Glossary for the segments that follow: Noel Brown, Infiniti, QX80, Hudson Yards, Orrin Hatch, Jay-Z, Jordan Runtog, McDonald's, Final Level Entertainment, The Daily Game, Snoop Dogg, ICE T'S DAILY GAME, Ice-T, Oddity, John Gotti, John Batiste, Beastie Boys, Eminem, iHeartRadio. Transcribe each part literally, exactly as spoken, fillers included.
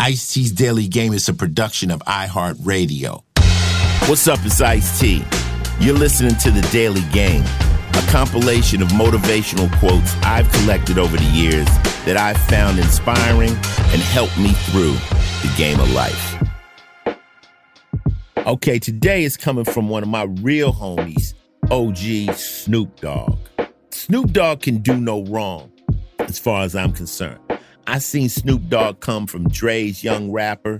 Ice-T's Daily Game is a production of iHeartRadio. What's up, it's Ice-T. You're listening to The Daily Game, a compilation of motivational quotes I've collected over the years that I've found inspiring and helped me through the game of life. Okay, today is coming from one of my real homies, O G Snoop Dogg. Snoop Dogg can do no wrong, as far as I'm concerned. I seen Snoop Dogg come from Dre's young rapper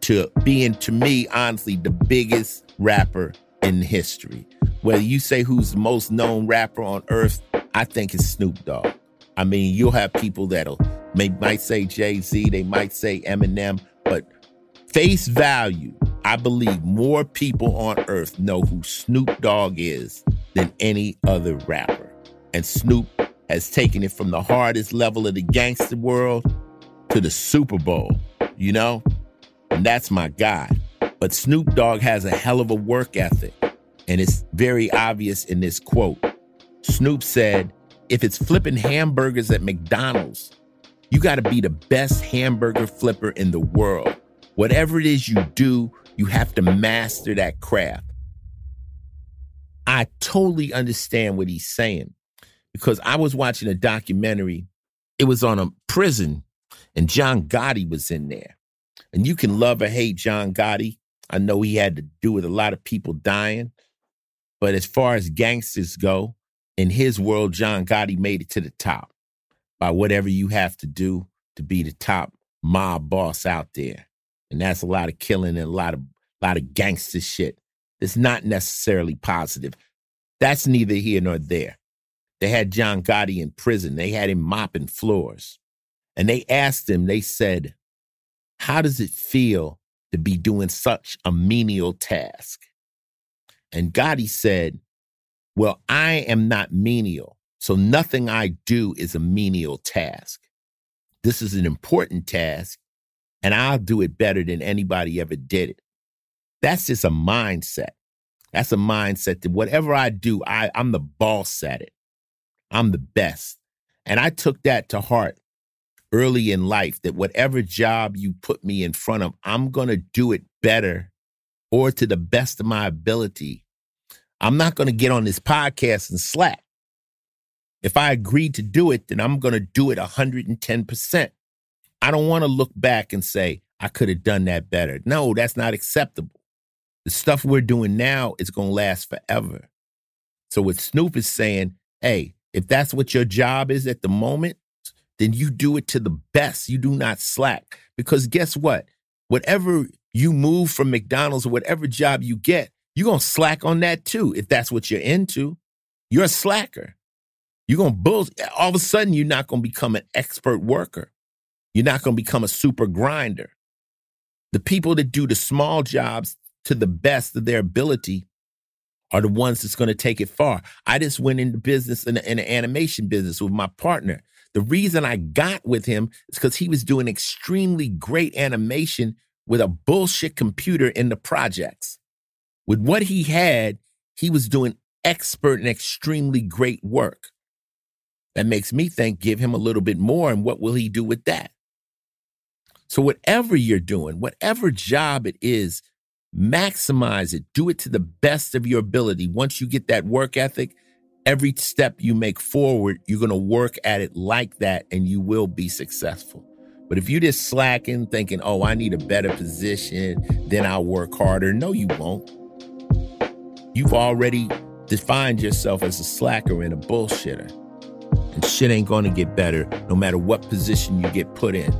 to being, to me, honestly, the biggest rapper in history. Whether you say who's the most known rapper on earth, I think it's Snoop Dogg. I mean, you'll have people that'll may, might say Jay-Z, they might say Eminem, but face value, I believe more people on earth know who Snoop Dogg is than any other rapper. And Snoop has taken it from the hardest level of the gangster world to the Super Bowl, you know? And that's my guy. But Snoop Dogg has a hell of a work ethic, and it's very obvious in this quote. Snoop said, if it's flipping hamburgers at McDonald's, you gotta be the best hamburger flipper in the world. Whatever it is you do, you have to master that craft. I totally understand what he's saying, because I was watching a documentary. It was on a prison, and John Gotti was in there. And you can love or hate John Gotti. I know he had to do with a lot of people dying. But as far as gangsters go, in his world, John Gotti made it to the top by whatever you have to do to be the top mob boss out there. And that's a lot of killing and a lot of, a lot of gangster shit. It's not necessarily positive. That's neither here nor there. They had John Gotti in prison. They had him mopping floors. And they asked him, they said, how does it feel to be doing such a menial task? And Gotti said, well, I am not menial, so nothing I do is a menial task. This is an important task, and I'll do it better than anybody ever did it. That's just a mindset. That's a mindset that whatever I do, I, I'm the boss at it. I'm the best. And I took that to heart early in life, that whatever job you put me in front of, I'm going to do it better or to the best of my ability. I'm not going to get on this podcast and slack. If I agree to do it, then I'm going to do it one hundred ten percent. I don't want to look back and say, I could have done that better. No, that's not acceptable. The stuff we're doing now is going to last forever. So what Snoop is saying, hey, if that's what your job is at the moment, then you do it to the best. You do not slack. Because guess what? Whatever you move from McDonald's or whatever job you get, you're going to slack on that too. If that's what you're into, you're a slacker. You're going to bull. All of a sudden, you're not going to become an expert worker. You're not going to become a super grinder. The people that do the small jobs to the best of their ability are the ones that's going to take it far. I just went into business, in the, in the animation business with my partner. The reason I got with him is because he was doing extremely great animation with a bullshit computer in the projects. With what he had, he was doing expert and extremely great work. That makes me think, give him a little bit more, and what will he do with that? So whatever you're doing, whatever job it is, maximize it. Do it to the best of your ability. Once you get that work ethic, every step you make forward, you're going to work at it like that, and you will be successful. But if you're just slacking, thinking, oh, I need a better position, then I'll work harder. No, you won't. You've already defined yourself as a slacker and a bullshitter. And shit ain't going to get better no matter what position you get put in.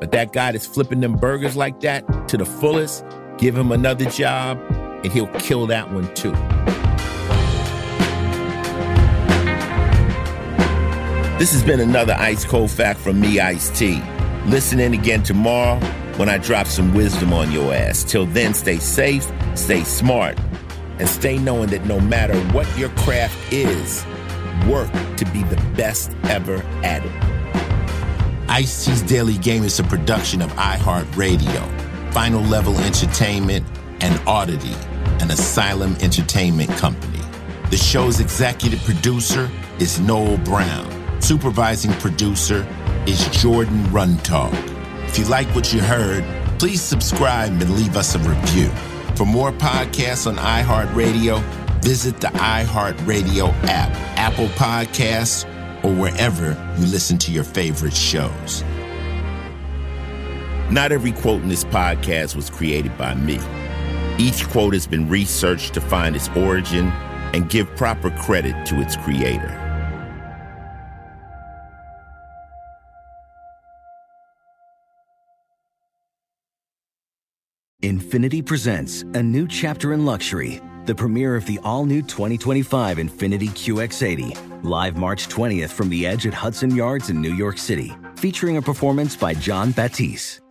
But that guy that's flipping them burgers like that to the fullest, give him another job, and he'll kill that one too. This has been another Ice Cold Fact from me, Ice-T. Listen in again tomorrow when I drop some wisdom on your ass. Till then, stay safe, stay smart, and stay knowing that no matter what your craft is, work to be the best ever at it. Ice-T's Daily Game is a production of iHeartRadio, Final Level Entertainment, and Oddity, an Asylum Entertainment company. The show's executive producer is Noel Brown. Supervising producer is Jordan Runtog. If you like what you heard, please subscribe and leave us a review. For more podcasts on iHeartRadio, visit the iHeartRadio app, Apple Podcasts, or wherever you listen to your favorite shows. Not every quote in this podcast was created by me. Each quote has been researched to find its origin and give proper credit to its creator. Infiniti presents a new chapter in luxury, the premiere of the all-new twenty twenty-five Infiniti Q X eighty, live March twentieth from the Edge at Hudson Yards in New York City, featuring a performance by John Batiste.